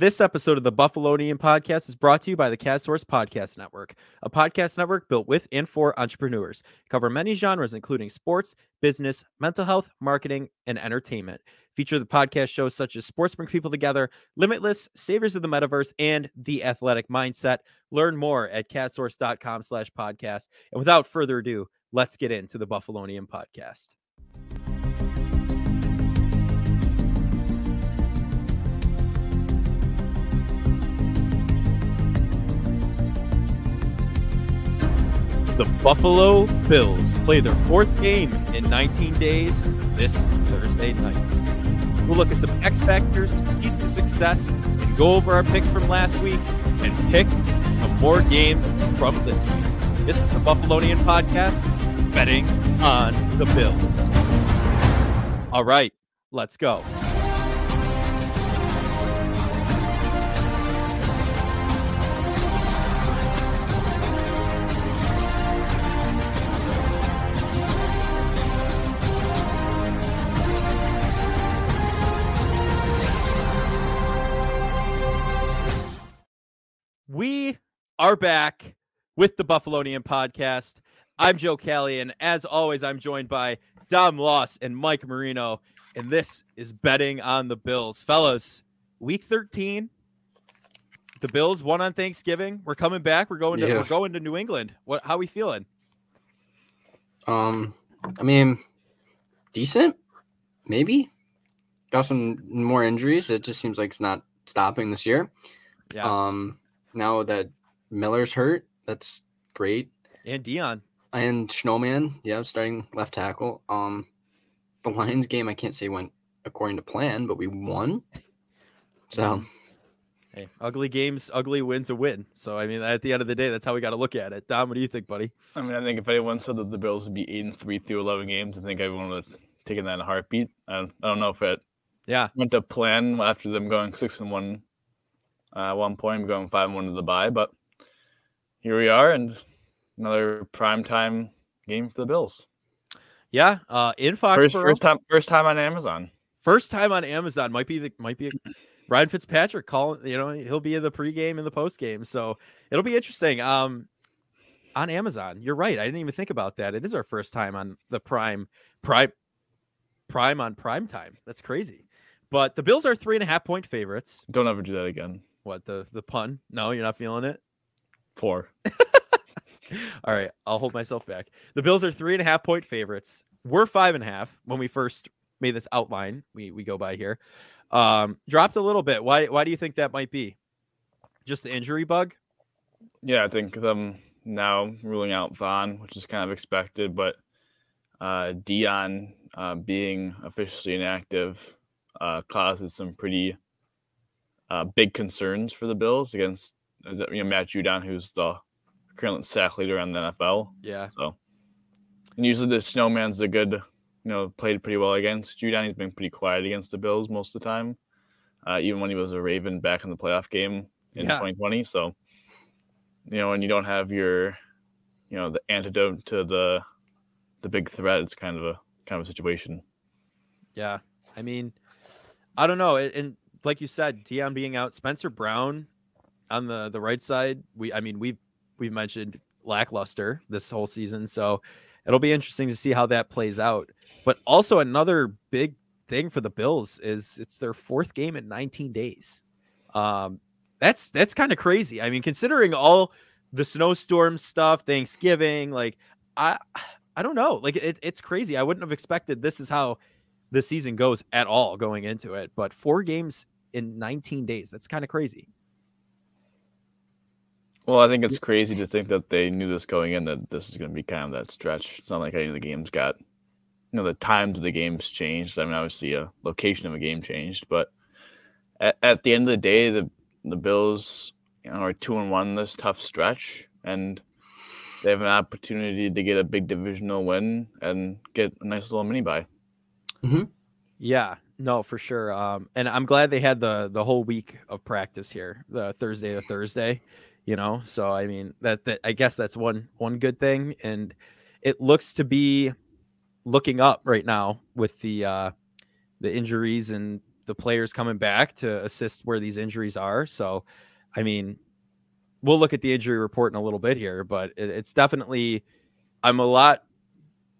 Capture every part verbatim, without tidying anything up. This episode of the Buffalonian Podcast is brought to you by the CastSource Podcast Network, a podcast network built with and for entrepreneurs. Cover many genres, including sports, business, mental health, marketing, and entertainment. Feature the podcast shows such as Sports Bring People Together, Limitless, Savers of the Metaverse, and The Athletic Mindset. Learn more at castsource.com slash podcast. And without further ado, let's get into the Buffalonian Podcast. The Buffalo Bills play their fourth game in nineteen days this Thursday night. We'll look at some X factors, keys to success, and go over our picks from last week and pick some more games from this week. This is the Buffalonian Podcast, betting on the Bills. All right, let's go. We are back with the Buffalonian Podcast. I'm Joe Callie, and as always, I'm joined by Dom Loss and Mike Marino, and this is Betting on the Bills. Fellas, week thirteen, the Bills won on Thanksgiving. We're coming back. We're going to yeah. we're going to New England. What? How are we feeling? Um, I mean, decent, maybe. Got some more injuries. It just seems like it's not stopping this year. Yeah. Um. Now that Miller's hurt, that's great. And Deion. And Snowman, yeah, starting left tackle. Um, the Lions game, I can't say went according to plan, but we won. So, hey, ugly games, ugly wins a win. So, I mean, at the end of the day, that's how we got to look at it. Dom, what do you think, buddy? I mean, I think if anyone said that the Bills would be eight and three through eleven games, I think everyone was taking that in a heartbeat. I don't, I don't know if it yeah went to plan after them going six and one. Uh, at one point, we're going five and one to the bye, but here we are, and another primetime game for the Bills. Yeah, uh, in Foxborough. First, first time, first time on Amazon. First time on Amazon might be the might be a, Ryan Fitzpatrick calling. You know, he'll be in the pregame and the postgame, so it'll be interesting. Um, on Amazon, you're right. I didn't even think about that. It is our first time on the prime prime prime on primetime. That's crazy. But the Bills are three and a half point favorites. Don't ever do that again. What, the, the pun? No, you're not feeling it? Four. All right, I'll hold myself back. The Bills are three and a half point favorites. We're five and a half when we first made this outline we we go by here. Um, dropped a little bit. Why why do you think that might be? Just the injury bug? Yeah, I think them now ruling out Von, which is kind of expected, but uh, Deion uh, being officially inactive uh, causes some pretty... Uh, big concerns for the Bills against you know, Matt Judon, who's the current sack leader in the N F L. Yeah. So, and usually the Snowman's a good, you know, played pretty well against Judon. He's been pretty quiet against the Bills most of the time, uh, even when he was a Raven back in the playoff game in yeah. twenty twenty. So, you know, when you don't have your, you know, the antidote to the the big threat, it's kind of a kind of a situation. Yeah, I mean, I don't know, and. In- Like you said, Deion being out, Spencer Brown on the, the right side. We, I mean, we've, we've mentioned lackluster this whole season. So it'll be interesting to see how that plays out. But also another big thing for the Bills is it's their fourth game in nineteen days. Um, that's, that's kind of crazy. I mean, considering all the snowstorm stuff, Thanksgiving, like I, I don't know. Like it, it's crazy. I wouldn't have expected this is how the season goes at all going into it, but four games in nineteen days. That's kind of crazy. Well, I think it's crazy to think that they knew this going in, that this is going to be kind of that stretch. It's not like any of the games got, you know, the times of the games changed. I mean, obviously a location of a game changed, but at, at the end of the day, the, the Bills, you know, are two and one this tough stretch, and they have an opportunity to get a big divisional win and get a nice little mini bye. Mm-hmm. Yeah, no, for sure. Um, and I'm glad they had the the whole week of practice here, the Thursday to Thursday, you know. So I mean, that that I guess that's one one good thing, and it looks to be looking up right now with the uh, the injuries and the players coming back to assist where these injuries are. So, I mean, we'll look at the injury report in a little bit here, but it, it's definitely, I'm a lot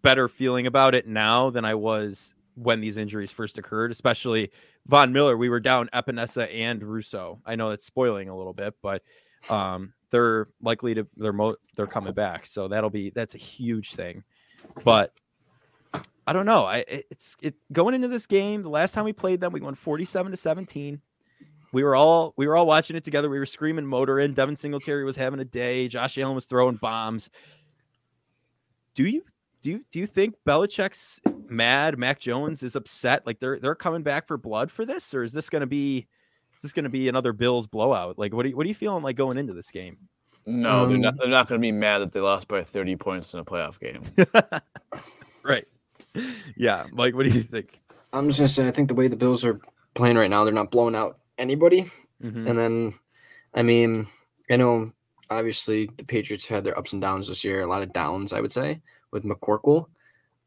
better feeling about it now than I was when these injuries first occurred, especially Von Miller. We were down Epinesa and Russo. I know that's spoiling a little bit, but um, they're likely to, they're, mo- they're coming back. So that'll be, that's a huge thing, but I don't know. I it's it going into this game. The last time we played them, we won forty-seven to seventeen. We were all, we were all watching it together. We were screaming motor in. Devin Singletary was having a day. Josh Allen was throwing bombs. Do you, do you, do you think Belichick's mad? Mac Jones is upset. Like they're they're coming back for blood for this, or is this going to be is this going to be another Bills blowout? Like what are you, what are you feeling like going into this game? No, um, they're not. They're not going to be mad that they lost by thirty points in a playoff game. Right. Yeah, Mike, what do you think? I'm just gonna say I think the way the Bills are playing right now, they're not blowing out anybody. Mm-hmm. And then, I mean, I know obviously the Patriots have had their ups and downs this year. A lot of downs, I would say, with McCorkle.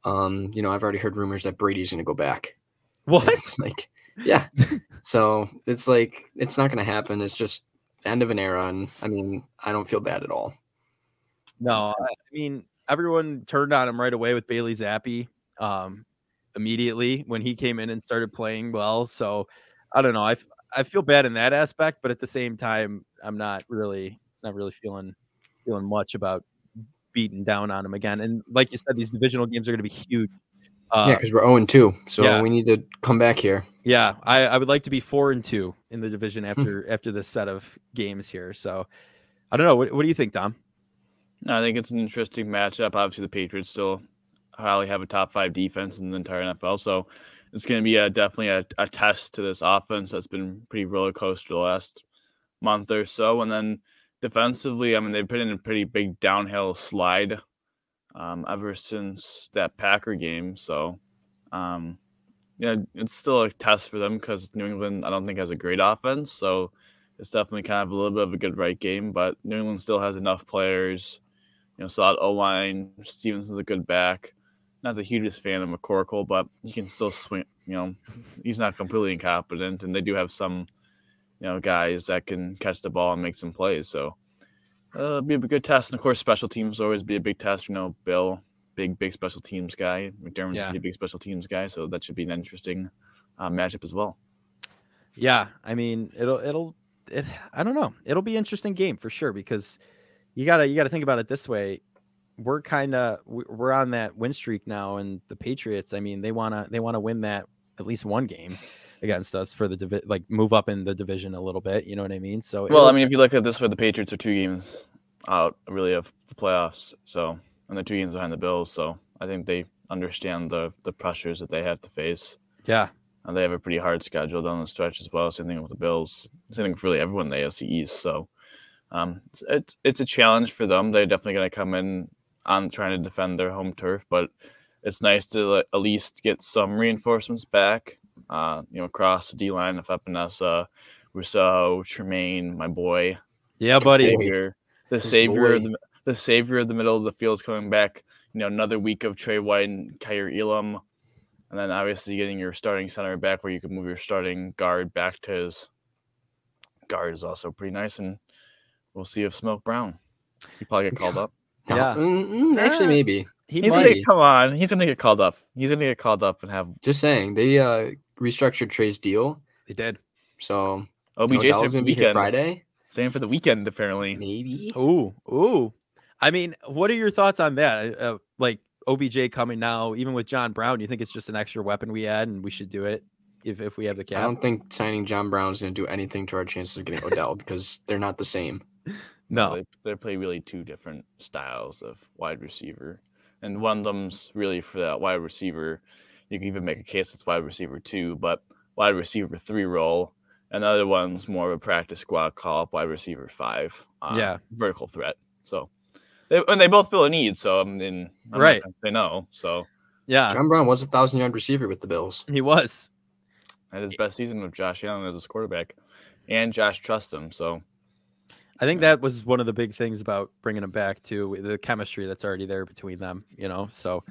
Um, you know, I've already heard rumors that Brady's going to go back. What? It's like, yeah. So it's like, it's not going to happen. It's just end of an era. And I mean, I don't feel bad at all. No, I mean, everyone turned on him right away with Bailey Zappi um, immediately when he came in and started playing well. So I don't know. I, I feel bad in that aspect, but at the same time, I'm not really, not really feeling, feeling much about beaten down on him again. And like you said, these divisional games are going to be huge. Uh, yeah, because we're oh and two, so yeah. We need to come back here. Yeah, I, I would like to be four and two in the division after after this set of games here. So, I don't know. What, what do you think, Dom? No, I think it's an interesting matchup. Obviously, the Patriots still probably have a top-five defense in the entire N F L, so it's going to be a, definitely a, a test to this offense that's been pretty roller coaster the last month or so. And then defensively, I mean, they've been in a pretty big downhill slide um, ever since that Packer game. So, um, yeah, it's still a test for them because New England, I don't think, has a great offense. So it's definitely kind of a little bit of a good right game. But New England still has enough players. You know, solid O-line. Stevenson's a good back. Not the hugest fan of McCorkle, but he can still swing. You know, he's not completely incompetent, and they do have some – you know, guys that can catch the ball and make some plays. So uh, it'll be a good test. And, of course, special teams will always be a big test. You know, Bill, big, big special teams guy. McDermott's yeah. a pretty big special teams guy, so that should be an interesting uh, matchup as well. Yeah, I mean, it'll – it'll it, I don't know. It'll be an interesting game for sure because you got to you gotta think about it this way. We're kind of – we're on that win streak now, and the Patriots, I mean, they want to they want to win that at least one game against us for the divi- like move up in the division a little bit. You know what I mean? So, well, I mean, if you look at this way, the Patriots are two games out really of the playoffs. So, and they're two games behind the Bills. So I think they understand the, the pressures that they have to face. Yeah. And they have a pretty hard schedule down the stretch as well. Same thing with the Bills. Same thing for really everyone in the A F C East. So um, it's, it's, it's a challenge for them. They're definitely going to come in on trying to defend their home turf, but it's nice to at least get some reinforcements back. Uh, you know, across the D line of Epinesa, Rousseau, Tremaine, my boy. Yeah, buddy. Savior, the His savior, boy. Of the, the savior of the middle of the field is coming back. You know, another week of Trey White and Kyer Elam, and then obviously getting your starting center back, where you can move your starting guard back to his guard is also pretty nice. And we'll see if Smoke Brown, he probably get called up. Yeah, mm-hmm. Actually, maybe. He he's gonna come on. He's gonna get called up. He's gonna get called up and have. Just saying, they uh, restructured Trey's deal. They did. So O B J you know, is gonna be here Friday. Staying for the weekend, apparently. Maybe. Ooh, ooh. I mean, what are your thoughts on that? Uh, like O B J coming now, even with John Brown, you think it's just an extra weapon we add, and we should do it if if we have the cap? I don't think signing John Brown is gonna do anything to our chances of getting Odell because they're not the same. No, they, they play really two different styles of wide receiver. And one of them's really for that wide receiver. You can even make a case it's wide receiver two, but wide receiver three role. And the other one's more of a practice squad call up wide receiver five. Um, yeah. Vertical threat. So, they, and they both feel a need. So, I mean, I'm right. They know. So, yeah. John Brown was a thousand yard receiver with the Bills. He was. At his best season with Josh Allen as his quarterback. And Josh trusts him. So, I think that was one of the big things about bringing him back, too, the chemistry that's already there between them, you know. So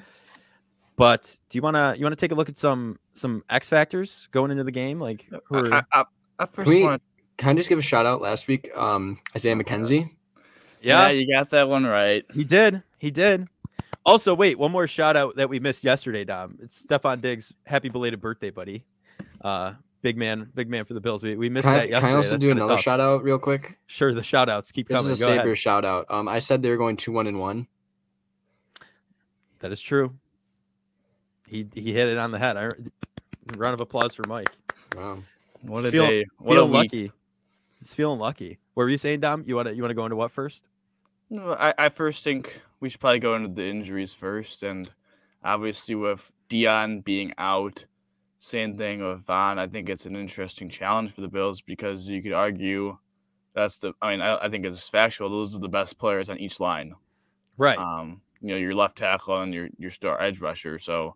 But do you want to you want to take a look at some some X factors going into the game? Like, who are... I, I, I first can, we, wanna... can I just give a shout out last week? Um, Isaiah McKenzie. Yeah. yeah, you got that one right. He did. He did. Also, wait, one more shout out that we missed yesterday, Dom. It's Stefan Diggs. Happy belated birthday, buddy. Uh, big man, big man for the Bills. We, we missed can that I, yesterday. Can I also That's do another tough. shout out real quick? Sure, the shout outs keep this coming. This is a Go Saber ahead. shout out. Um, I said they were going two one and one. That is true. He he hit it on the head. I, round of applause for Mike. Wow, what a feel, day! What a lucky. Week. It's feeling lucky. What were you saying, Dom? You want to you want to go into what first? No, I, I first think we should probably go into the injuries first, and obviously with Deion being out, same thing with Von. I think it's an interesting challenge for the Bills because you could argue that's the. I mean, I, I think it's factual. Those are the best players on each line, right? Um, you know, your left tackle and your your star edge rusher. So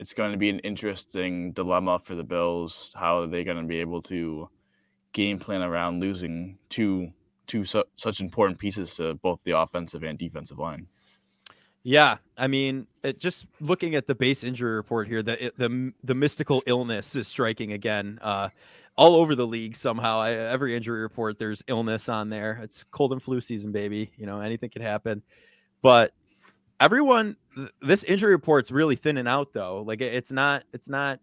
it's going to be an interesting dilemma for the Bills. How are they going to be able to game plan around losing two two su- such important pieces to both the offensive and defensive line? Yeah, I mean, it, just looking at the base injury report here, the the the mystical illness is striking again, uh, all over the league somehow. I, every injury report, there's illness on there. It's cold and flu season, baby. You know, anything could happen. But everyone, th- this injury report's really thinning out though. Like it, it's not, it's not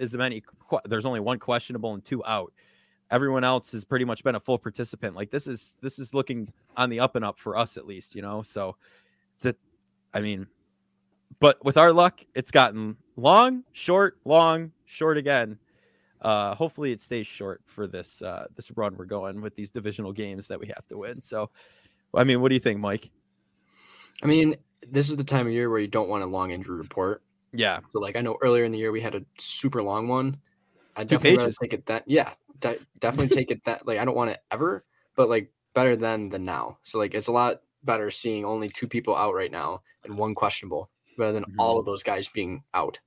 as many. Qu- there's only one questionable and two out. Everyone else has pretty much been a full participant. Like this is this is looking on the up and up for us, at least, you know. So it's a, I mean, but with our luck, it's gotten long, short, long, short again. Uh, hopefully, it stays short for this uh, this run we're going with these divisional games that we have to win. So, I mean, what do you think, Mike? I mean, this is the time of year where you don't want a long injury report. Yeah. So, like, I know earlier in the year we had a super long one. I Two definitely pages. Take it that. Yeah. De- definitely take it that like I don't want it ever, but like better than than now. So like it's a lot better seeing only two people out right now and one questionable rather than mm-hmm. all of those guys being out.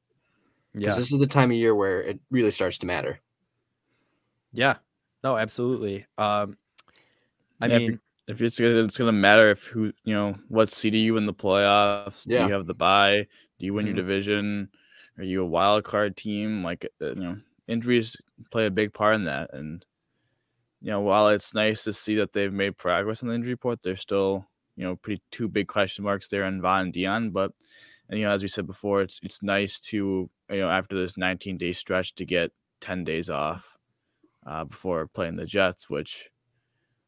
Yeah, this is the time of year where it really starts to matter. Yeah, no, absolutely. Um, I yeah, mean, if it's gonna, it's gonna matter if who you know what seed are you in the playoffs? Yeah. Do you have the bye? Do you win mm-hmm. your division? Are you a wild card team? Like you know. Injuries play a big part in that, and you know while it's nice to see that they've made progress on the injury report, there's still you know pretty two big question marks there on Von and Deion. But and you know as we said before, it's it's nice to you know after this nineteen day stretch to get ten days off uh, before playing the Jets, which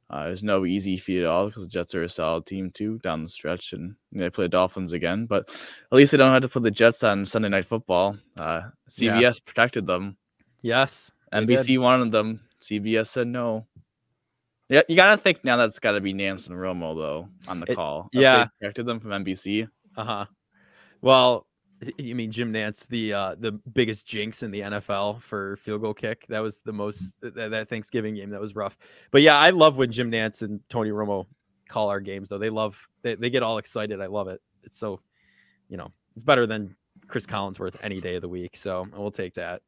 uh, is no easy feat at all because the Jets are a solid team too down the stretch, and you know, they play the Dolphins again. But at least they don't have to play the Jets on Sunday Night Football. Uh, C B S yeah. protected them. Yes. N B C wanted them. C B S said no. Yeah, you got to think now that's got to be Nance and Romo, though, on the it, call. That's yeah. They protected them from N B C. Uh-huh. Well, you mean Jim Nance, the uh, the biggest jinx in the N F L for field goal kick. That was the most, that, that Thanksgiving game, that was rough. But yeah, I love when Jim Nance and Tony Romo call our games, though. They love, they, they get all excited. I love it. It's so, you know, it's better than Chris Collinsworth any day of the week. So we'll take that.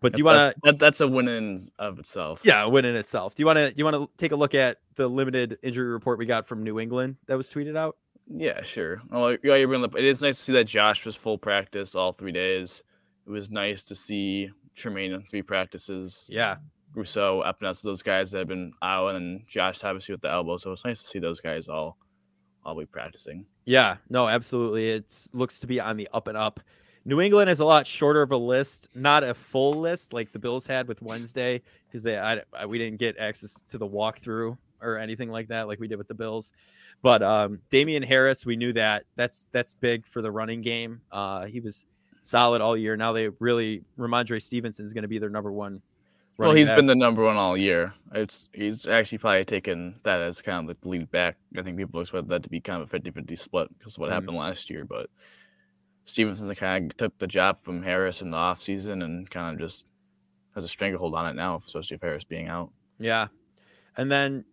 But do you want to? That, that's a win in of itself. Yeah, a win in itself. Do you want to? You want to take a look at the limited injury report we got from New England that was tweeted out? Yeah, sure. Well, it is nice to see that Josh was full practice all three days. It was nice to see Tremaine in three practices. Yeah, Rousseau, Epinesa, those guys that have been out, and Josh obviously with the elbow. So it's nice to see those guys all, all be practicing. Yeah, no, absolutely. It looks to be on the up and up. New England is a lot shorter of a list, not a full list like the Bills had with Wednesday, because they I, I, we didn't get access to the walkthrough or anything like that like we did with the Bills. But um, Damian Harris, we knew that. That's that's big for the running game. Uh, he was solid all year. Now they really – Ramondre Stevenson is going to be their number one running Well, he's back. been the number one all year. It's He's actually probably taken that as kind of the lead back. I think people expect that to be kind of a fifty-fifty split because of what mm-hmm. happened last year, but – Stevenson kind of took the job from Harris in the offseason and kind of just has a stranglehold on it now, especially with Harris being out. Yeah. And then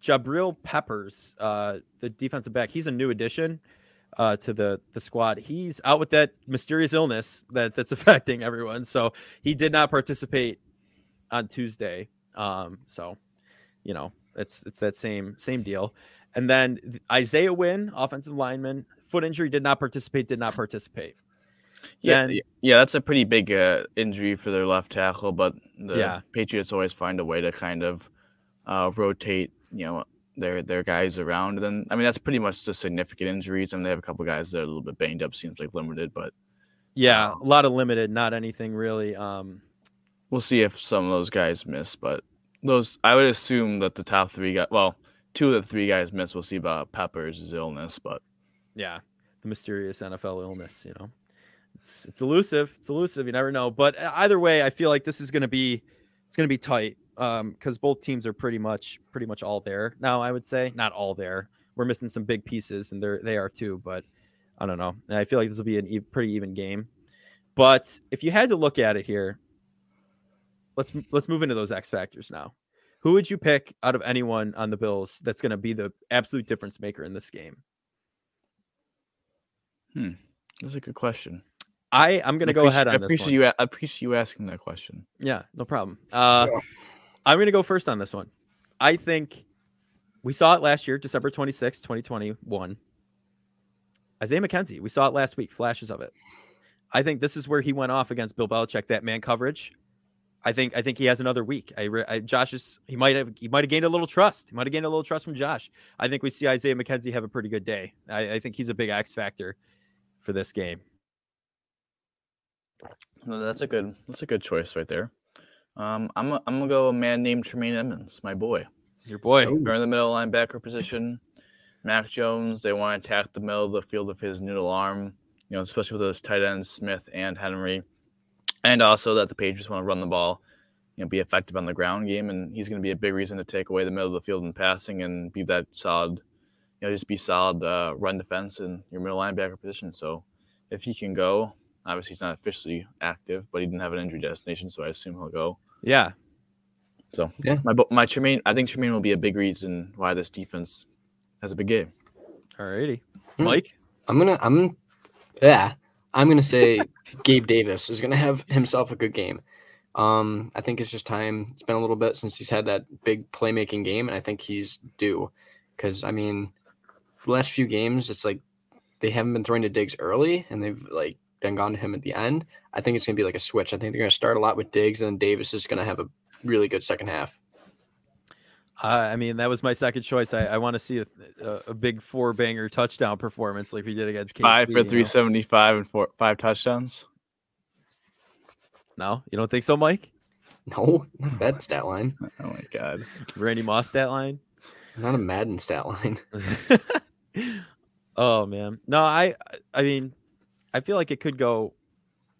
Jabril Peppers, uh, the defensive back, he's a new addition uh, to the, the squad. He's out with that mysterious illness that, that's affecting everyone. So he did not participate on Tuesday. Um, so, you know, it's it's that same same deal. And then Isaiah Wynn, offensive lineman, foot injury, did not participate, did not participate. Yeah, and, yeah, that's a pretty big uh, injury for their left tackle, but the yeah. Patriots always find a way to kind of uh, rotate, you know, their their guys around. And then, I mean, that's pretty much the significant injuries, and they have a couple guys that are a little bit banged up, seems like limited, but yeah, um, a lot of limited, not anything really. Um, we'll see if some of those guys miss, but those I would assume that the top three guys, well, two of the three guys miss. We'll see about Peppers' illness, but yeah, the mysterious N F L illness, you know. It's it's elusive. It's elusive. You never know. But either way, I feel like this is going to be it's going to be tight um, because both teams are pretty much pretty much all there now. I would say not all there. We're missing some big pieces, and they're they are too. But I don't know. And I feel like this will be an e- pretty even game. But if you had to look at it here, let's let's move into those X factors now. Who would you pick out of anyone on the Bills that's going to be the absolute difference maker in this game? Hmm, that's a good question. I, I'm going to go ahead on this one. I appreciate you, I appreciate you asking that question. Yeah, no problem. Uh, yeah. I'm going to go first on this one. I think we saw it last year, December twenty-sixth, twenty twenty-one. Isaiah McKenzie, we saw it last week, flashes of it. I think this is where he went off against Bill Belichick, that man coverage. I think I think he has another week. I, I Josh is he might have he might have gained a little trust. He might have gained a little trust from Josh. I think we see Isaiah McKenzie have a pretty good day. I, I think he's a big X factor for this game. Well, that's a good that's a good choice right there. Um, I'm a, I'm gonna go a man named Tremaine Edmonds, my boy. Your boy. So we're in the middle linebacker position. Mac Jones, they want to attack the middle of the field of his noodle arm. You know, especially with those tight ends, Smith and Henry. And also that the Patriots want to run the ball, you know, be effective on the ground game, and he's going to be a big reason to take away the middle of the field in passing and be that solid, you know, just be solid uh, run defense in your middle linebacker position. So if he can go, obviously he's not officially active, but he didn't have an injury destination, so I assume he'll go. Yeah. So yeah. my my Tremaine, I think Tremaine will be a big reason why this defense has a big game. All righty, Mike. I'm gonna I'm yeah. I'm going to say Gabe Davis is going to have himself a good game. Um, I think it's just time. It's been a little bit since he's had that big playmaking game, and I think he's due. Because, I mean, the last few games, it's like they haven't been throwing to Diggs early, and they've, like, then gone to him at the end. I think it's going to be like a switch. I think they're going to start a lot with Diggs, and then Davis is going to have a really good second half. Uh, I mean, that was my second choice. I, I want to see a, a, a big four-banger touchdown performance like we did against Kansas City. Five for three seventy-five and four, five touchdowns? No? You don't think so, Mike? No. Not that stat line. Oh, my God. Randy Moss stat line? Not a Madden stat line. Oh, man. No, I, I mean, I feel like it could go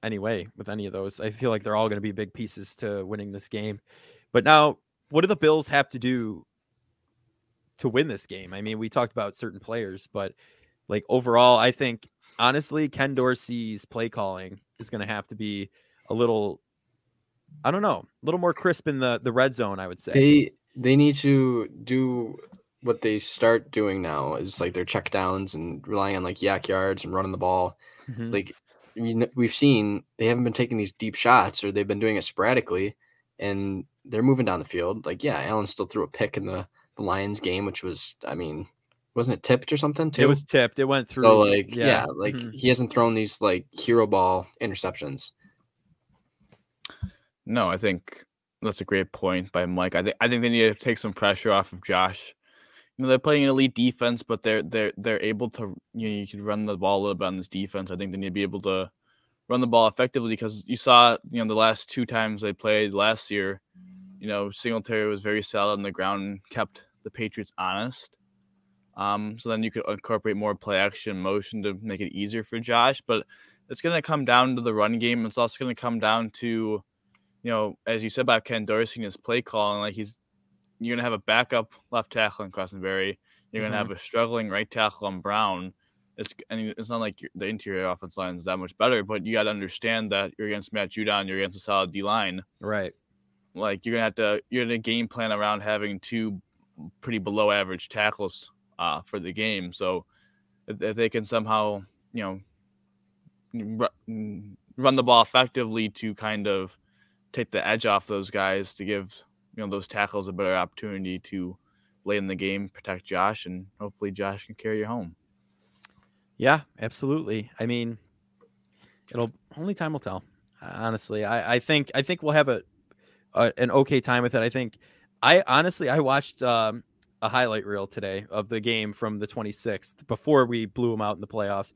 any way with any of those. I feel like they're all going to be big pieces to winning this game. But now... what do the Bills have to do to win this game? I mean, we talked about certain players, but like overall, I think honestly, Ken Dorsey's play calling is going to have to be a little, I don't know, a little more crisp in the, the red zone. I would say they they need to do what they start doing now is like their check downs and relying on like yak yards and running the ball. Mm-hmm. Like you know, we've seen, they haven't been taking these deep shots or they've been doing it sporadically. And they're moving down the field. Like, yeah, Allen still threw a pick in the, the Lions game, which was, I mean, wasn't it tipped or something too? It was tipped. It went through. So, like, yeah, yeah like mm-hmm. he hasn't thrown these, like, hero ball interceptions. No, I think that's a great point by Mike. I think I think they need to take some pressure off of Josh. You know, they're playing an elite defense, but they're, they're, they're able to, you know, you can run the ball a little bit on this defense. I think they need to be able to run the ball effectively because you saw, you know, the last two times they played last year, you know, Singletary was very solid on the ground and kept the Patriots honest. Um, so then you could incorporate more play action motion to make it easier for Josh. But it's going to come down to the run game. It's also going to come down to, you know, as you said about Ken Dorsey and his play calling, like he's, you're going to have a backup left tackle in Crossenberry. You're mm-hmm. going to have a struggling right tackle on Brown. It's I mean, it's not like your, the interior offense line is that much better, but you got to understand that you're against Matt Judon, you're against a solid D line, right? Like you're gonna have to you're gonna game plan around having two pretty below average tackles uh, for the game. So if, if they can somehow you know r- run the ball effectively to kind of take the edge off those guys to give you know those tackles a better opportunity to lay in the game, protect Josh, and hopefully Josh can carry you home. Yeah, absolutely. I mean, It'll only time will tell. Honestly, I, I think I think we'll have a, a an okay time with it. I think I honestly I watched um, a highlight reel today of the game from the twenty-sixth before we blew them out in the playoffs.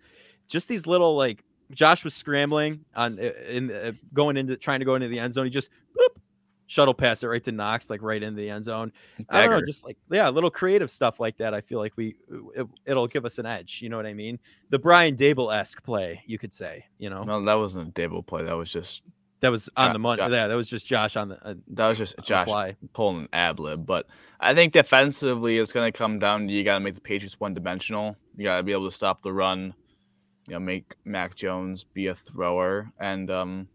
Just these little like Josh was scrambling on in uh, going into trying to go into the end zone. He just boop, shuttle pass it right to Knox, like right into the end zone. Dagger. I don't know, just like, yeah, little creative stuff like that. I feel like we it, it'll give us an edge. You know what I mean? The Brian Dable-esque play, you could say. You know, no, that wasn't a Dable play. That was just that was on uh, the money. Yeah, that was just Josh on the. Uh, that was just Josh pulling an ad lib. But I think defensively, it's going to come down to you got to make the Patriots one dimensional. You got to be able to stop the run. You know, make Mac Jones be a thrower. And um,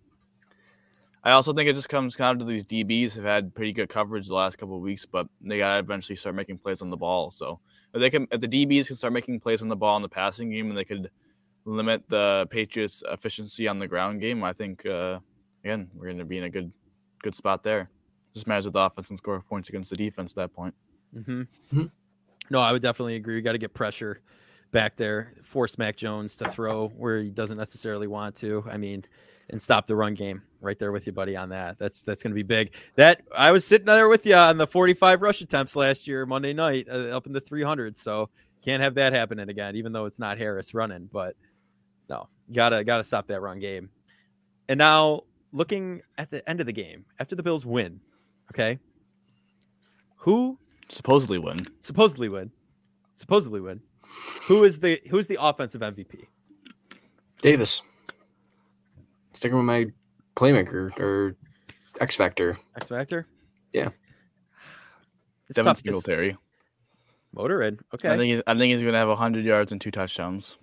I also think it just comes down to these D Bs have had pretty good coverage the last couple of weeks, but they got to eventually start making plays on the ball. So if they can, if the D Bs can start making plays on the ball in the passing game and they could limit the Patriots' efficiency on the ground game, I think, uh, again, we're going to be in a good good spot there. Just matters with the offense and score points against the defense at that point. Mm-hmm. Mm-hmm. No, I would definitely agree. You got to get pressure back there, force Mac Jones to throw where he doesn't necessarily want to. I mean, and stop the run game right there with you, buddy, on that. That's that's going to be big. That I was sitting there with you on the forty-five rush attempts last year, Monday night, uh, up in the three hundreds. So can't have that happening again, even though it's not Harris running. But no, gotta gotta stop that run game. And now looking at the end of the game, after the Bills win, okay, who supposedly win, supposedly win, supposedly win. Who is the who's the offensive M V P? Davis. Sticking with my playmaker or X Factor. X Factor? Yeah. It's Devin Singletary. Motorhead. Okay. I think he's I think he's gonna have a hundred yards and two touchdowns.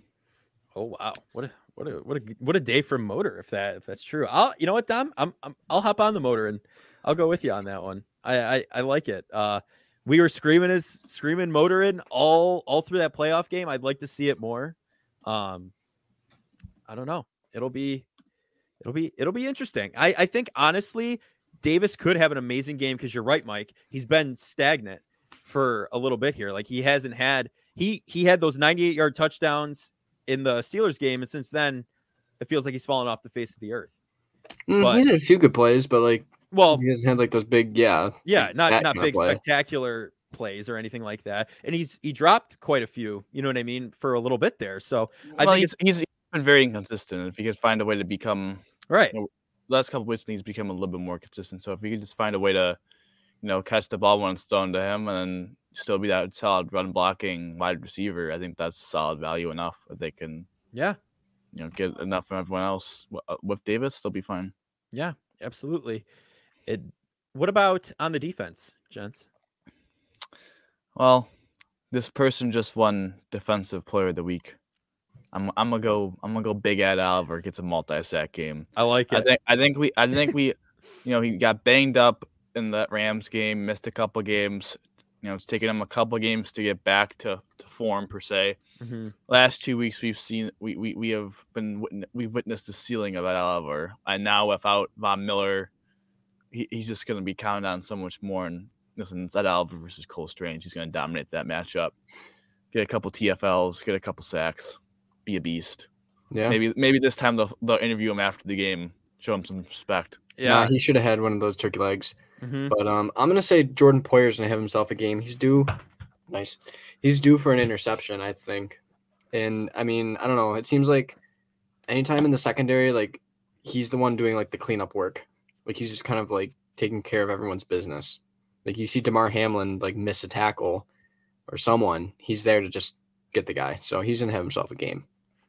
Oh wow. What a what a what a what a day for Motor if that if that's true. I'll you know what, Dom? I'm, I'm I'll hop on the Motor and I'll go with you on that one. I I, I like it. Uh We were screaming his screaming motor in all all through that playoff game. I'd like to see it more. Um, I don't know. It'll be it'll be it'll be interesting. I, I think honestly, Davis could have an amazing game because you're right, Mike. He's been stagnant for a little bit here. Like he hasn't had he he had those ninety-eight yard touchdowns in the Steelers game, and since then, it feels like he's fallen off the face of the earth. Mm, but, he had a few good plays, but like. Well, he doesn't have like those big, yeah, yeah, not not big play. Spectacular plays or anything like that. And he's he dropped quite a few, you know what I mean, for a little bit there. So I well, think he's, he's been very inconsistent. If he could find a way to become right, you know, last couple of weeks he's become a little bit more consistent. So if he could just find a way to, you know, catch the ball when it's thrown to him and then still be that solid run blocking wide receiver, I think that's solid value enough that they can, yeah, you know, get enough from everyone else with Davis, they'll be fine. Yeah, absolutely. It, what about on the defense, gents? Well, this person just won Defensive Player of the Week. I'm I'm gonna go I'm gonna go big Ed Oliver gets a multi-sack game. I like it. I think I think we I think we you know, he got banged up in the Rams game, missed a couple games. You know, it's taken him a couple games to get back to, to form per se. Mm-hmm. Last two weeks we've seen we we, we have been we've witnessed the ceiling of Ed Oliver. And now without Von Miller, he's just going to be counted on so much more. And listen, it's Ed Oliver versus Cole Strange. He's going to dominate that matchup. Get a couple T F Ls, get a couple sacks, be a beast. Yeah. Maybe maybe this time they'll, they'll interview him after the game, show him some respect. Yeah, nah, he should have had one of those turkey legs. Mm-hmm. But um, I'm going to say Jordan Poyer's going to have himself a game. He's due. Nice. He's due for an interception, I think. And, I mean, I don't know. It seems like anytime in the secondary, like, he's the one doing, like, the cleanup work. Like, he's just kind of, like, taking care of everyone's business. Like, you see Damar Hamlin, like, miss a tackle or someone. He's there to just get the guy. So he's going to have himself a game.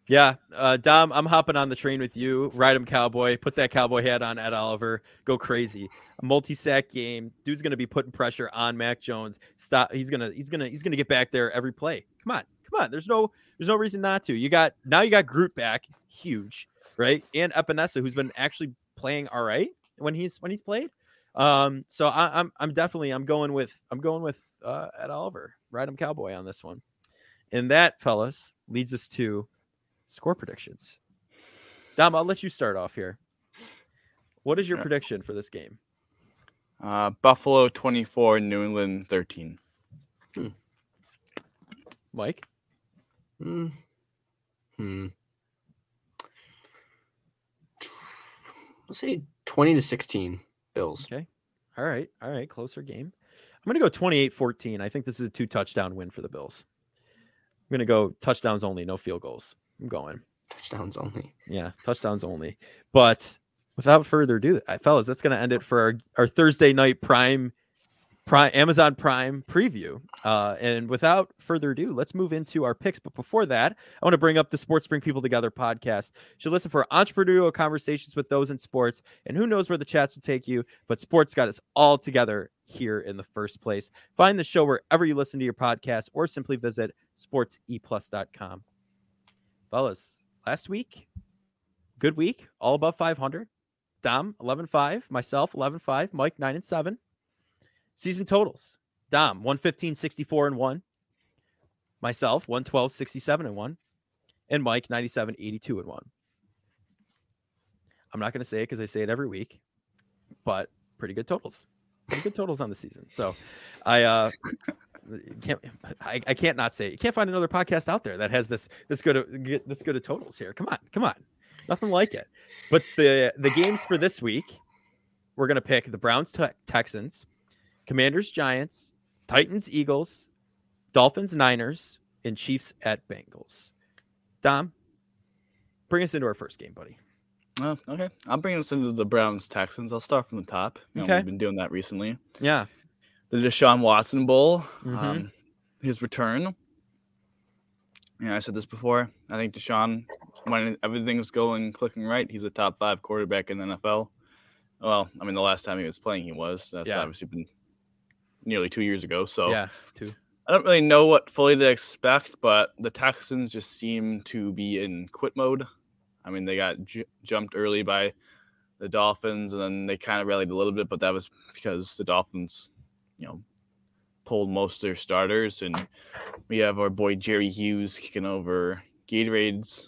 Yeah. Uh, Dom, I'm hopping on the train with you. Ride him, Cowboy. Put that Cowboy hat on, Ed Oliver. Go crazy. A multi-sack game. Dude's going to be putting pressure on Mac Jones. Stop. He's going to he's going to he's going to get back there every play. Come on. Come on. There's no there's no reason not to. You got now you got Groot back. Huge. Right? And Epinesa, who's been actually playing all right. When he's when he's played, um, so I, I'm I'm definitely I'm going with I'm going with uh, Ed Oliver, Ride 'em Cowboy on this one, and that, fellas, leads us to score predictions. Dom, I'll let you start off here. What is your prediction for this game? Uh, Buffalo twenty-four, New England thirteen. Hmm. Mike. Hmm. Hmm. let's say twenty to sixteen Bills. Okay. All right. All right. Closer game. I'm going to go twenty-eight fourteen. I think this is a two touchdown win for the Bills. I'm going to go touchdowns only, no field goals. I'm going touchdowns only. Yeah. Touchdowns only. But without further ado, fellas, that's going to end it for our, our Thursday night prime Prime, Amazon Prime preview. Uh, and without further ado, let's move into our picks. But before that, I want to bring up the Sports Bring People Together podcast. You should listen for entrepreneurial conversations with those in sports. And who knows where the chats will take you, but sports got us all together here in the first place. Find the show wherever you listen to your podcast or simply visit sports e plus dot com. Fellas, last week, good week, all above five hundred. Dom, eleven five. Myself, eleven five. Mike, nine and seven. Season totals, Dom, one fifteen, sixty-four and one. Myself, one twelve, sixty-seven and one. And Mike, ninety-seven, eighty-two and one. I'm not going to say it because I say it every week, but pretty good totals. Pretty good totals on the season. So I uh, can't I, I can't not say it. You can't find another podcast out there that has this this good of, this good of totals here. Come on, come on. Nothing like it. But the, the games for this week, we're going to pick the Browns te- Texans, Commanders, Giants, Titans, Eagles, Dolphins, Niners, and Chiefs at Bengals. Dom, bring us into our first game, buddy. Oh, okay. I'll bring us into the Browns, Texans. I'll start from the top. You know, okay. We've been doing that recently. Yeah. The Deshaun Watson Bowl, mm-hmm. um, his return. Yeah, I said this before. I think Deshaun, when everything's going clicking right, he's a top five quarterback in the N F L. Well, I mean, the last time he was playing, he was. That's yeah. obviously been nearly two years ago. So yeah, two. I don't really know what fully to expect, but the Texans just seem to be in quit mode. I mean, they got ju- jumped early by the Dolphins, and then they kind of rallied a little bit, but that was because the Dolphins, you know, pulled most of their starters. And we have our boy Jerry Hughes kicking over Gatorades.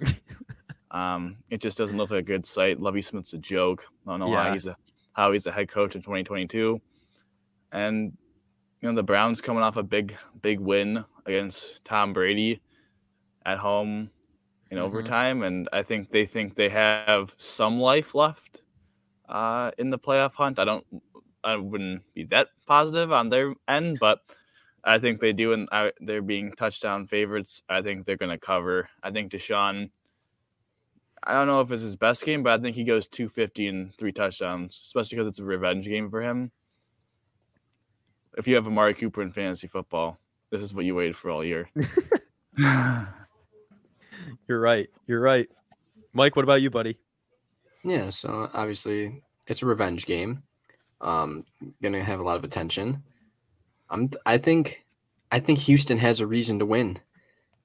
um, it just doesn't look like a good sight. Lovie Smith's a joke. I don't know yeah. why he's a, how he's a head coach in twenty twenty-two. And you know, the Browns coming off a big, big win against Tom Brady at home in mm-hmm. overtime. And I think they think they have some life left uh, in the playoff hunt. I don't, I wouldn't be that positive on their end, but I think they do. And I, they're being touchdown favorites. I think they're going to cover. I think Deshaun, I don't know if it's his best game, but I think he goes two fifty and three touchdowns, especially because it's a revenge game for him. If you have Amari Cooper in fantasy football, this is what you waited for all year. You're right. You're right. Mike, what about you, buddy? Yeah, so obviously it's a revenge game. Um, going to have a lot of attention. I'm th- I think I think Houston has a reason to win.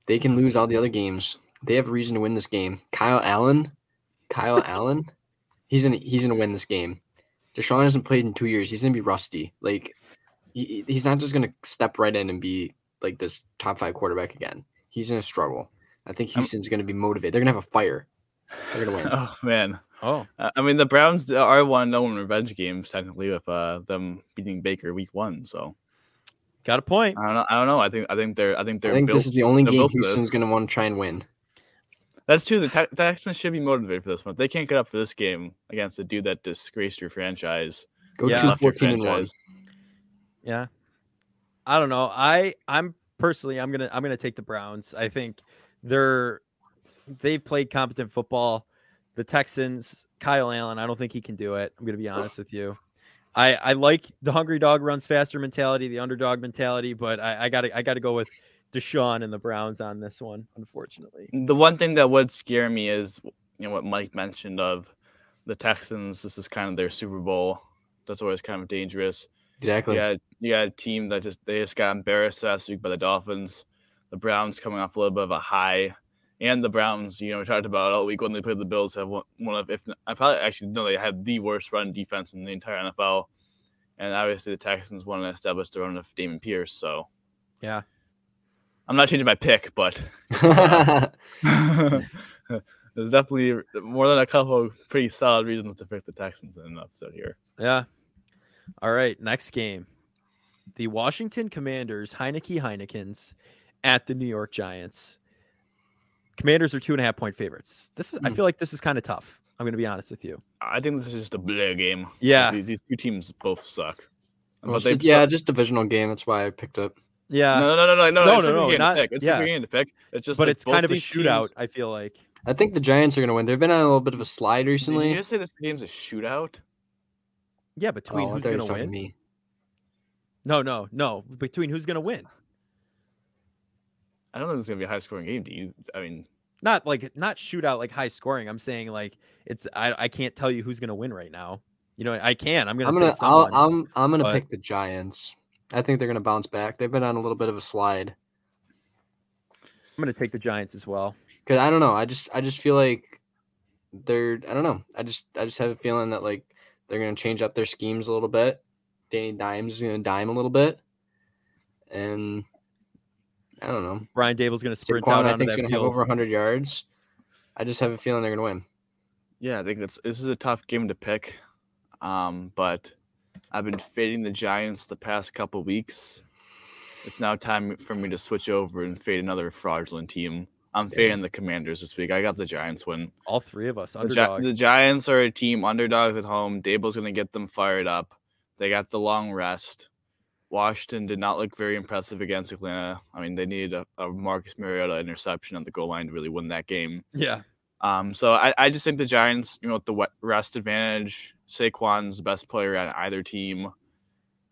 They can lose all the other games. They have a reason to win this game. Kyle Allen, Kyle Allen, he's gonna he's gonna win this game. Deshaun hasn't played in two years. He's gonna be rusty. Like. He, he's not just going to step right in and be like this top five quarterback again. He's going to struggle. I think Houston's going to be motivated. They're going to have a fire. They're going to win. Oh, man. Oh. Uh, I mean, the Browns are one no one revenge games technically with uh, them beating Baker week one. So got a point. I don't know. I don't know. I think I think they're I think they're I think built, this is the only game Houston's going to want to try and win. That's true. The Texans should be motivated for this one. If they can't get up for this game against a dude that disgraced your franchise, go yeah. two fourteen and one. Yeah. I don't know. I I'm personally I'm going to I'm going to take the Browns. I think they're they've played competent football. The Texans, Kyle Allen, I don't think he can do it. I'm going to be honest with you. I, I like the hungry dog runs faster mentality, the underdog mentality, but I got to I got to go with Deshaun and the Browns on this one, unfortunately. The one thing that would scare me is, you know, what Mike mentioned of the Texans. This is kind of their Super Bowl. That's always kind of dangerous. Exactly. Yeah, you, you got a team that just they just got embarrassed last week by the Dolphins. The Browns coming off a little bit of a high, and the Browns, you know, we talked about all week when they played the Bills, have one, one of if not, I probably actually know they had the worst run defense in the entire N F L, and obviously the Texans want to establish their own with Damon Pierce. So, yeah, I'm not changing my pick, but uh, there's definitely more than a couple of pretty solid reasons to pick the Texans in an episode here. Yeah. All right, next game. The Washington Commanders, Heineke Heinekens, at the New York Giants. Commanders are two and a half point favorites. This is mm. I feel like this is kind of tough. I'm I'm going to be honest with you. I think this is just a bleh game. Yeah. Like, these two teams both suck. Well, but they just, suck. Yeah, just divisional game. That's why I picked up. Yeah. No, no, no, no, no. no it's no, a no, game not, to pick. It's yeah. a game to pick. It's just but like it's kind of a shootout, teams. I feel like. I think the Giants are going to win. They've been on a little bit of a slide recently. Did you just say this game's a shootout? Yeah, between oh, who's going to win? Me. No, no, no. Between who's going to win? I don't think it's going to be a high-scoring game. Do you? I mean... Not like not shootout like high scoring. I'm saying like it's I I can't tell you who's gonna win right now. You know I can. I'm gonna. I'm gonna. Say someone, I'll, I'm I'm gonna but... pick the Giants. I think they're gonna bounce back. They've been on a little bit of a slide. I'm gonna take the Giants as well. Cause I don't know. I just I just feel like they're. I don't know. I just I just have a feeling that like they're gonna change up their schemes a little bit. Danny Dimes is gonna dime a little bit, and. I don't know. Brian Dable's going to sprint out onto that field. I think he's going to have over one hundred yards. I just have a feeling they're going to win. Yeah, I think it's, this is a tough game to pick, um, but I've been fading the Giants the past couple weeks. It's now time for me to switch over and fade another fraudulent team. I'm yeah. fading the Commanders this week. I got the Giants win. All three of us, underdogs. The, Gi- the Giants are a team, underdogs at home. Dable's going to get them fired up. They got the long rest. Washington did not look very impressive against Atlanta. I mean, they needed a, a Marcus Mariota interception on the goal line to really win that game. Yeah. Um. So I, I just think the Giants, you know, with the rest advantage, Saquon's the best player on either team,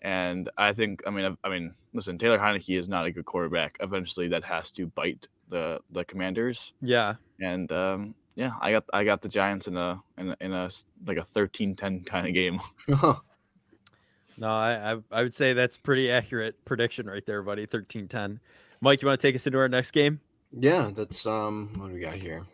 and I think, I mean, I, I mean, listen, Taylor Heineke is not a good quarterback. Eventually, that has to bite the the Commanders. Yeah. And um, yeah, I got I got the Giants in a in a, in a like a thirteen ten kind of game. No, I, I I would say that's pretty accurate prediction right there, buddy. thirteen ten. Mike, you want to take us into our next game? Yeah, that's um. What do we got here?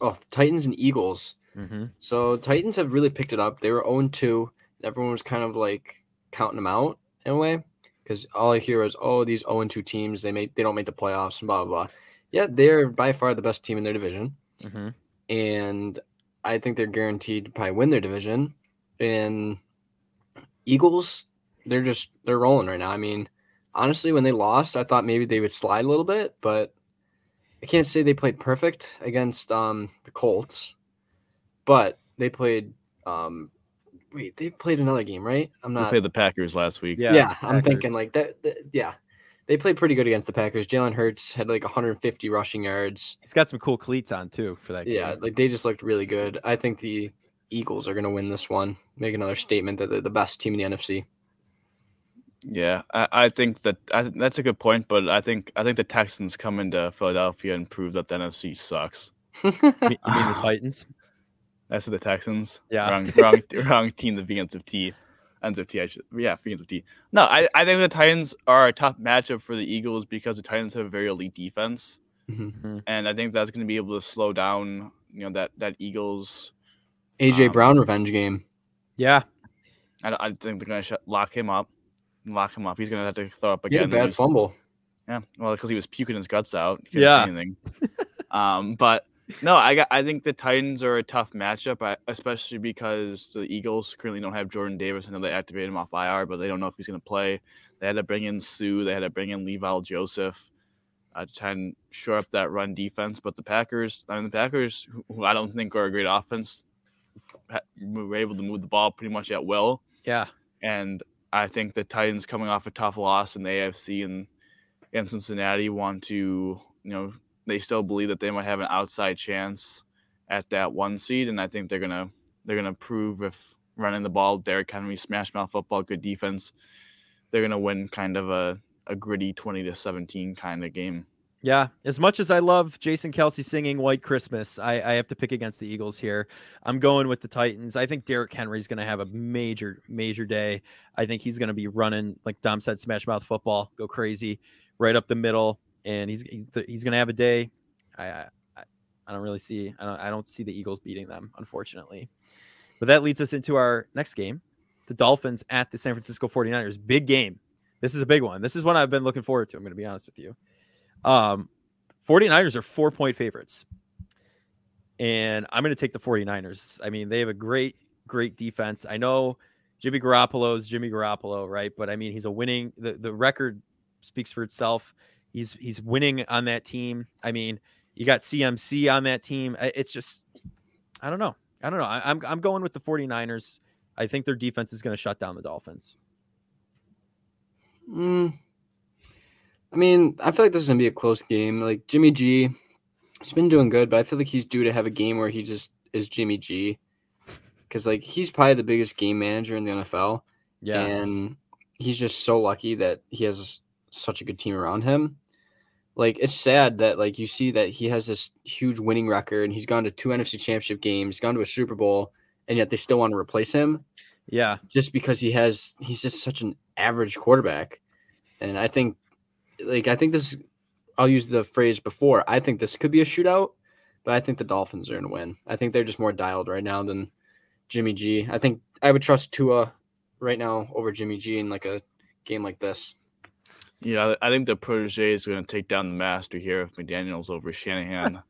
Oh, Titans and Eagles. Mm-hmm. So Titans have really picked it up. They were oh and two. Everyone was kind of like counting them out in a way because all I hear was, "Oh, these oh and two teams. They make they don't make the playoffs and blah blah blah." Yeah, they're by far the best team in their division, mm-hmm. and I think they're guaranteed to probably win their division. And Eagles, they're just they're rolling right now. I mean, honestly, when they lost, I thought maybe they would slide a little bit, but I can't say they played perfect against um, the Colts. But they played. Um, wait, they played another game, right? I'm not. They played the Packers last week. Yeah, yeah I'm thinking like that, that. Yeah, they played pretty good against the Packers. Jalen Hurts had like one hundred fifty rushing yards. He's got some cool cleats on too for that game. Yeah, like they just looked really good. I think the Eagles are going to win this one, make another statement that they're the best team in the N F C. Yeah, I, I think that I, that's a good point, but I think I think the Texans come into Philadelphia and prove that the N F C sucks. You mean the Titans? I said the Texans. Yeah. Wrong, wrong, wrong team, the begins of T. Ends of T, I should. Yeah, begins of T. No, I, I think the Titans are a tough matchup for the Eagles because the Titans have a very elite defense, mm-hmm. and I think that's going to be able to slow down, you know, that, that Eagles... A J um, Brown revenge game. Yeah. I, I think they're going to sh- lock him up. Lock him up. He's going to have to throw up again. He had a bad was, fumble. Yeah. Well, because he was puking his guts out. He yeah. Anything. um, but no, I got, I think the Titans are a tough matchup, especially because the Eagles currently don't have Jordan Davis. I know they activated him off I R, but they don't know if he's going to play. They had to bring in Sue. They had to bring in Le'Veon Joseph. Uh, to try and shore up that run defense. But the Packers, I mean, the Packers, who I don't think are a great offense, we were able to move the ball pretty much at will. Yeah. And I think the Titans coming off a tough loss in the A F C and, and Cincinnati want to, you know, they still believe that they might have an outside chance at that one seed. And I think they're going to, they're going to prove if running the ball, Derrick Henry, smash mouth football, good defense, they're going to win kind of a, a gritty twenty to seventeen kind of game. Yeah, as much as I love Jason Kelsey singing White Christmas, I, I have to pick against the Eagles here. I'm going with the Titans. I think Derrick Henry's going to have a major, major day. I think he's going to be running, like Dom said, smash mouth football, go crazy, right up the middle, and he's he's, he's going to have a day. I, I I don't really see I don't I don't see the Eagles beating them, unfortunately. But that leads us into our next game, the Dolphins at the San Francisco forty-niners. Big game. This is a big one. This is one I've been looking forward to. I'm going to be honest with you. Um, forty-niners are four point favorites, and I'm going to take the forty-niners. I mean, they have a great, great defense. I know Jimmy Garoppolo is Jimmy Garoppolo, right? But I mean, he's a winning, the, the record speaks for itself. He's, he's winning on that team. I mean, you got C M C on that team. It's just, I don't know. I don't know. I, I'm I'm going with the 49ers. I think their defense is going to shut down the Dolphins. Mm. I mean, I feel like this is going to be a close game. Like, Jimmy G, he's been doing good, but I feel like he's due to have a game where he just is Jimmy G. Because, like, he's probably the biggest game manager in the N F L. Yeah. And he's just so lucky that he has such a good team around him. Like, it's sad that, like, you see that he has this huge winning record, and he's gone to two N F C Championship games, gone to a Super Bowl, and yet they still want to replace him. Yeah. Just because he has – he's just such an average quarterback. And I think – like, I think this – I'll use the phrase before. I think this could be a shootout, but I think the Dolphins are going to win. I think they're just more dialed right now than Jimmy G. I think I would trust Tua right now over Jimmy G in, like, a game like this. Yeah, I think the protege is going to take down the master here if McDaniel's over Shanahan.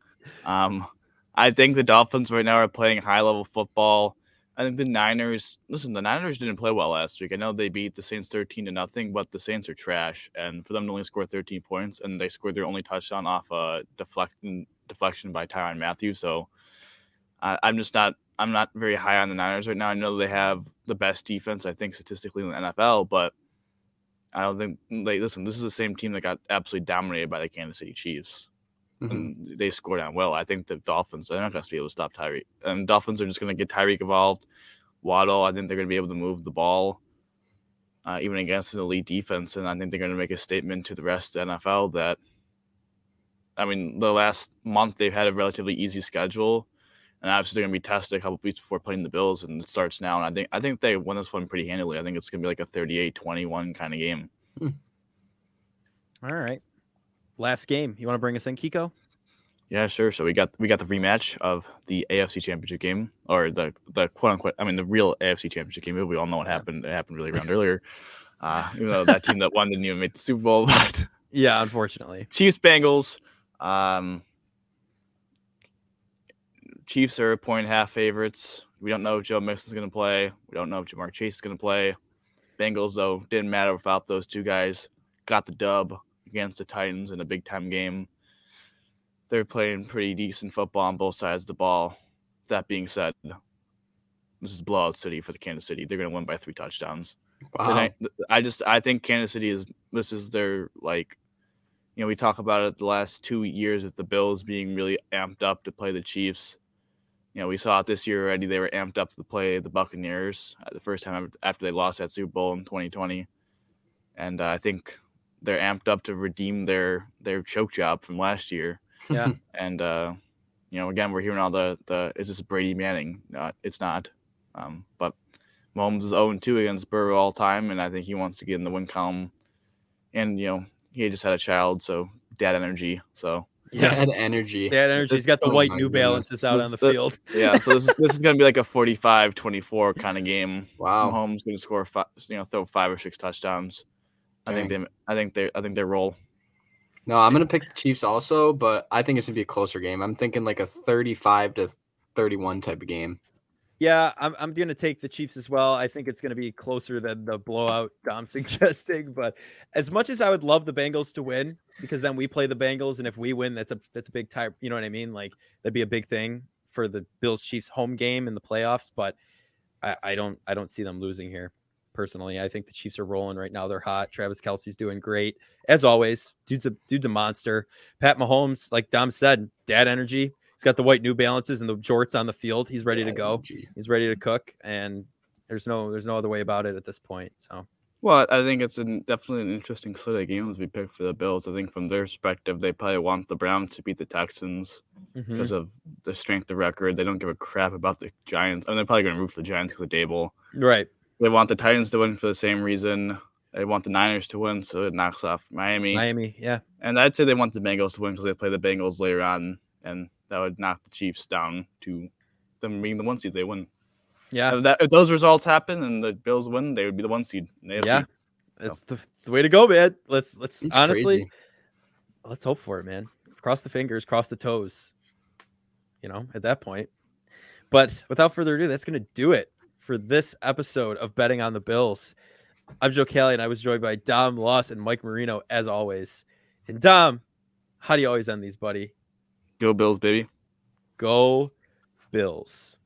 um, I think the Dolphins right now are playing high-level football. I think the Niners – listen, the Niners didn't play well last week. I know they beat the Saints thirteen to nothing, but the Saints are trash. And for them to only score thirteen points, and they scored their only touchdown off a deflect, deflection by Tyrann Mathieu. So uh, I'm just not – I'm not very high on the Niners right now. I know they have the best defense, I think, statistically in the N F L, but – I don't think like, – listen, this is the same team that got absolutely dominated by the Kansas City Chiefs. Mm-hmm. And they scored down well. I think the Dolphins – they're not going to be able to stop Tyreek. And Dolphins are just going to get Tyreek involved. Waddle, I think they're going to be able to move the ball uh, even against an elite defense. And I think they're going to make a statement to the rest of the N F L that – I mean, the last month they've had a relatively easy schedule. And obviously they're going to be tested a couple of weeks before playing the Bills, and it starts now. And I think I think they won this one pretty handily. I think it's going to be like a thirty-eight twenty-one kind of game. Hmm. All right. Last game. You want to bring us in, Kiko? Yeah, sure. So we got we got the rematch of the A F C Championship game, or the, the quote-unquote, I mean, the real A F C Championship game. We all know what happened. It happened really around earlier. Uh, even though that team that won didn't even make the Super Bowl. But yeah, unfortunately. Chiefs, Bengals. Um Chiefs are point half favorites. We don't know if Joe Mixon's going to play. We don't know if Jamar Chase is going to play. Bengals, though, didn't matter without those two guys. Got the dub against the Titans in a big-time game. They're playing pretty decent football on both sides of the ball. That being said, this is blowout city for the Kansas City. They're going to win by three touchdowns. Wow. I, I just I think Kansas City is this is their like. You know, we talk about it the last two years with the Bills being really amped up to play the Chiefs. You know, we saw it this year already. They were amped up to play the Buccaneers uh, the first time after they lost that Super Bowl in twenty twenty. And uh, I think they're amped up to redeem their, their choke job from last year. Yeah. And, uh, you know, again, we're hearing all the, the is this Brady Manning? No, it's not. Um, but Mahomes is oh and two against Burrow all time, and I think he wants to get in the win column. And, you know, he just had a child, so dad energy, so. Yeah. Dad energy. Dad energy. He's got the oh white New Balances out this, on the, the field. Yeah, so this is, this is going to be like a forty-five twenty-four kind of game. Wow. Mahomes going to score five, you know, throw five or six touchdowns. Dang. I think they I think they I think they roll. No, I'm going to pick the Chiefs also, but I think it's going to be a closer game. I'm thinking like a thirty-five to thirty-one type of game. Yeah, I'm I'm going to take the Chiefs as well. I think it's going to be closer than the blowout Dom's suggesting. But as much as I would love the Bengals to win, because then we play the Bengals, and if we win, that's a that's a big tie. You know what I mean? Like that'd be a big thing for the Bills Chiefs home game in the playoffs. But I, I don't I don't see them losing here personally. I think the Chiefs are rolling right now. They're hot. Travis Kelce's doing great as always. Dude's a dude's a monster. Pat Mahomes, like Dom said, dad energy. He's got the white New Balances and the jorts on the field. He's ready to go. He's ready to cook, and there's no there's no other way about it at this point. So, well, I think it's an, definitely an interesting slate of games we picked for the Bills. I think from their perspective, they probably want the Browns to beat the Texans because mm-hmm. of the strength of record. They don't give a crap about the Giants. I mean, they're probably going to root for the Giants because of Dable. Right. They want the Titans to win for the same reason. They want the Niners to win, so it knocks off Miami. Miami, yeah. And I'd say they want the Bengals to win because they play the Bengals later on, and that would knock the Chiefs down to them being the one seed. They win. Yeah. If, that, if those results happen and the Bills win, they would be the one seed. Yeah. That's so. the, the way to go, man. Let's let's it's honestly crazy. Let's hope for it, man. Cross the fingers, cross the toes. You know, at that point. But without further ado, that's going to do it for this episode of Betting on the Bills. I'm Joe Kelly, and I was joined by Dom Loss and Mike Marino, as always. And Dom, how do you always end these, buddy? Go Bills, baby. Go Bills.